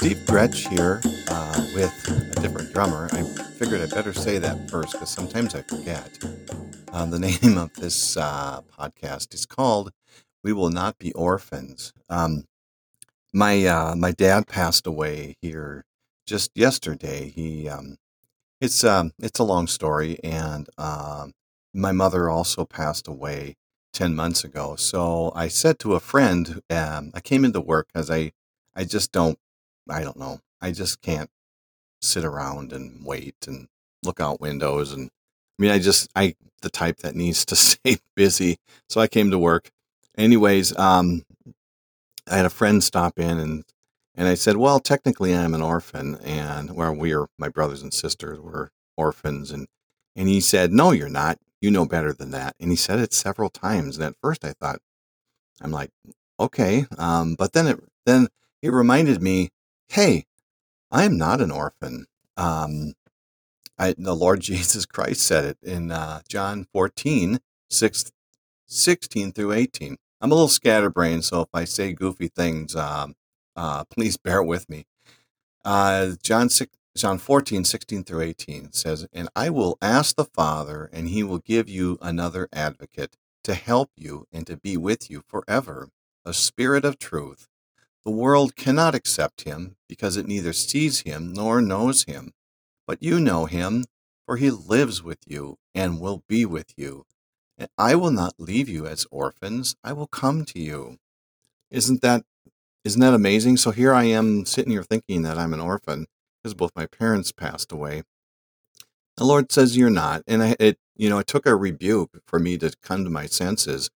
It's Deep Gretsch here with a different drummer. I figured I better say that first because sometimes I forget. The name of this podcast is called We Will Not Be Orphans. My dad passed away here just yesterday. It's a long story, and my mother also passed away 10 months ago. So I said to a friend, I came into work because I just don't know. I just can't sit around and wait and look out windows. And I mean, I'm the type that needs to stay busy. So I came to work. Anyways, I had a friend stop in and I said, well, technically I'm an orphan, and my brothers and sisters were orphans. And he said, no, you're not. You know better than that. And he said it several times. And at first I thought, I'm like, okay. But then it reminded me, hey, I am not an orphan. The Lord Jesus Christ said it in John 14, 16 through 18. I'm a little scatterbrained, so if I say goofy things, please bear with me. John 14, 16 through 18 says, and I will ask the Father, and he will give you another advocate to help you and to be with you forever, a Spirit of truth. The world cannot accept him because it neither sees him nor knows him. But you know him, for he lives with you and will be with you. And I will not leave you as orphans. I will come to you. Isn't that amazing? So here I am sitting here thinking that I'm an orphan because both my parents passed away. The Lord says you're not. And it took a rebuke for me to come to my senses.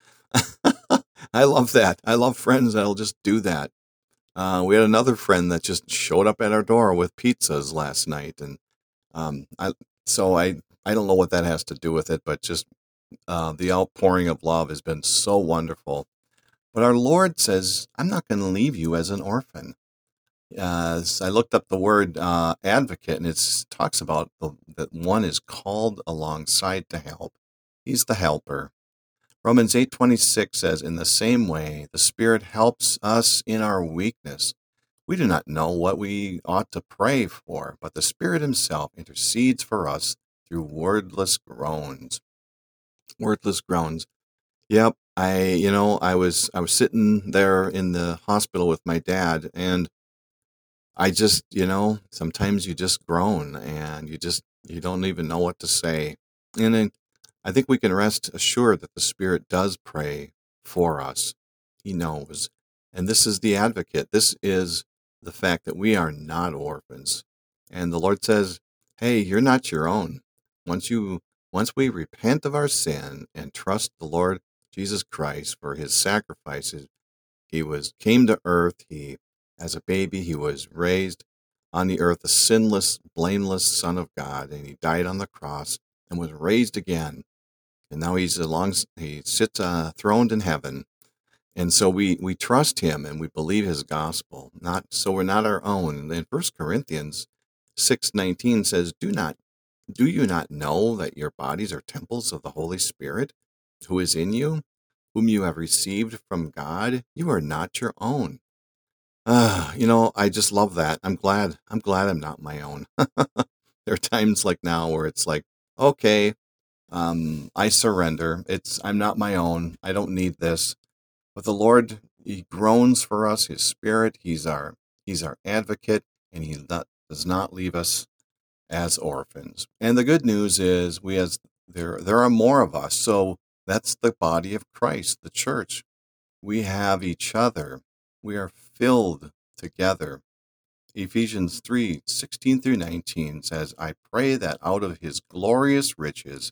I love that. I love friends that'll just do that. We had another friend that just showed up at our door with pizzas last night, and I don't know what that has to do with it, but just the outpouring of love has been so wonderful. But our Lord says, I'm not going to leave you as an orphan. So I looked up the word advocate, and it talks about that one is called alongside to help. He's the helper. Romans 8:26 says, in the same way, the Spirit helps us in our weakness. We do not know what we ought to pray for, but the Spirit himself intercedes for us through wordless groans. Wordless groans. Yep, I was sitting there in the hospital with my dad, and I just, sometimes you just groan, and you don't even know what to say. And then I think we can rest assured that the Spirit does pray for us. He knows. And this is the advocate. This is the fact that we are not orphans. And the Lord says, hey, you're not your own. Once we repent of our sin and trust the Lord Jesus Christ for his sacrifices, he came to earth. As a baby, he was raised on the earth, a sinless, blameless Son of God. And he died on the cross and was raised again. And now he sits throned in heaven. And so we trust him and we believe his gospel. So we're not our own. And then 1 Corinthians 6:19 says, Do you not know that your bodies are temples of the Holy Spirit, who is in you, whom you have received from God? You are not your own. I just love that. I'm glad I'm not my own. There are times like now where it's like, okay, I surrender. I'm not my own. I don't need this. But the Lord, he groans for us, his Spirit. He's our advocate, and he does not leave us as orphans. And the good news is there are more of us. So that's the body of Christ, the church. We have each other. We are filled together. Ephesians 3, 16 through 19 says, I pray that out of his glorious riches,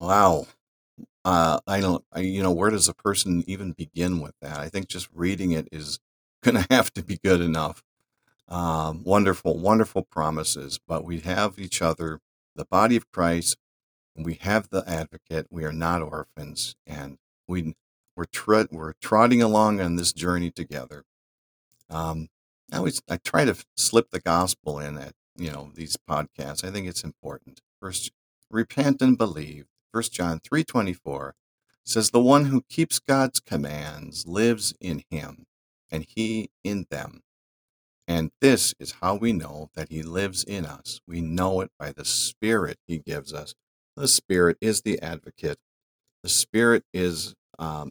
Wow. Where does a person even begin with that? I think just reading it is going to have to be good enough. Wonderful, wonderful promises. But we have each other, the body of Christ, and we have the advocate. We are not orphans, and we're trotting along on this journey together. I try to slip the gospel in at these podcasts. I think it's important. First, repent and believe. 1 John 3:24 says, "The one who keeps God's commands lives in him, and he in them. And this is how we know that he lives in us. We know it by the Spirit he gives us." The Spirit is the advocate. The Spirit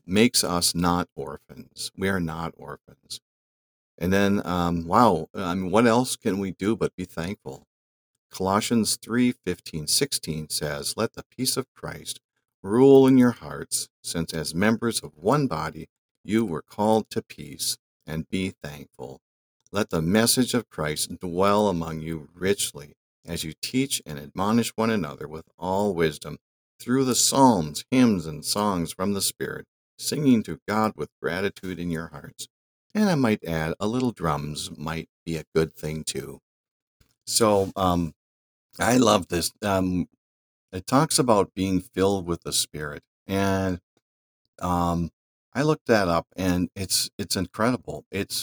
makes us not orphans. We are not orphans. And then, what else can we do but be thankful? Colossians 3:15-16 says, "Let the peace of Christ rule in your hearts, since as members of one body you were called to peace, and be thankful. Let the message of Christ dwell among you richly, as you teach and admonish one another with all wisdom, through the psalms, hymns, and songs from the Spirit, singing to God with gratitude in your hearts." And I might add, a little drums might be a good thing too. So I love this. It talks about being filled with the Spirit. And I looked that up, and it's incredible. It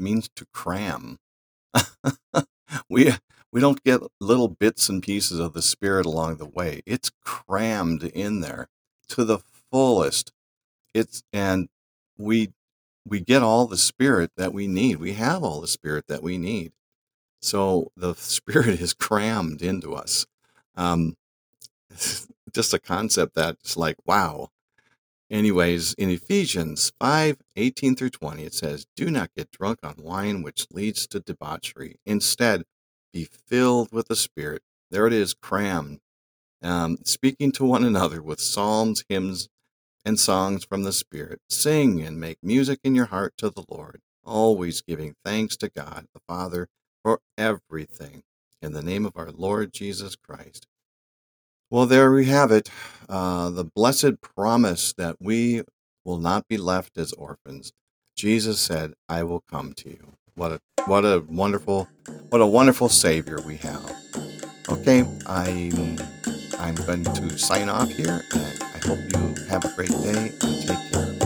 means to cram. We don't get little bits and pieces of the Spirit along the way. It's crammed in there to the fullest. We get all the Spirit that we need. We have all the Spirit that we need. So the Spirit is crammed into us. Just a concept that's like, wow. Anyways, in Ephesians 5:18-20, it says, "Do not get drunk on wine, which leads to debauchery. Instead, be filled with the Spirit." There it is, crammed. "Speaking to one another with psalms, hymns, and songs from the Spirit. Sing and make music in your heart to the Lord, always giving thanks to God the Father for everything, in the name of our Lord Jesus Christ." Well, there we have it. The blessed promise that we will not be left as orphans. Jesus said, "I will come to you." What a wonderful Savior we have. Okay, I'm going to sign off here, and I hope you have a great day and take care.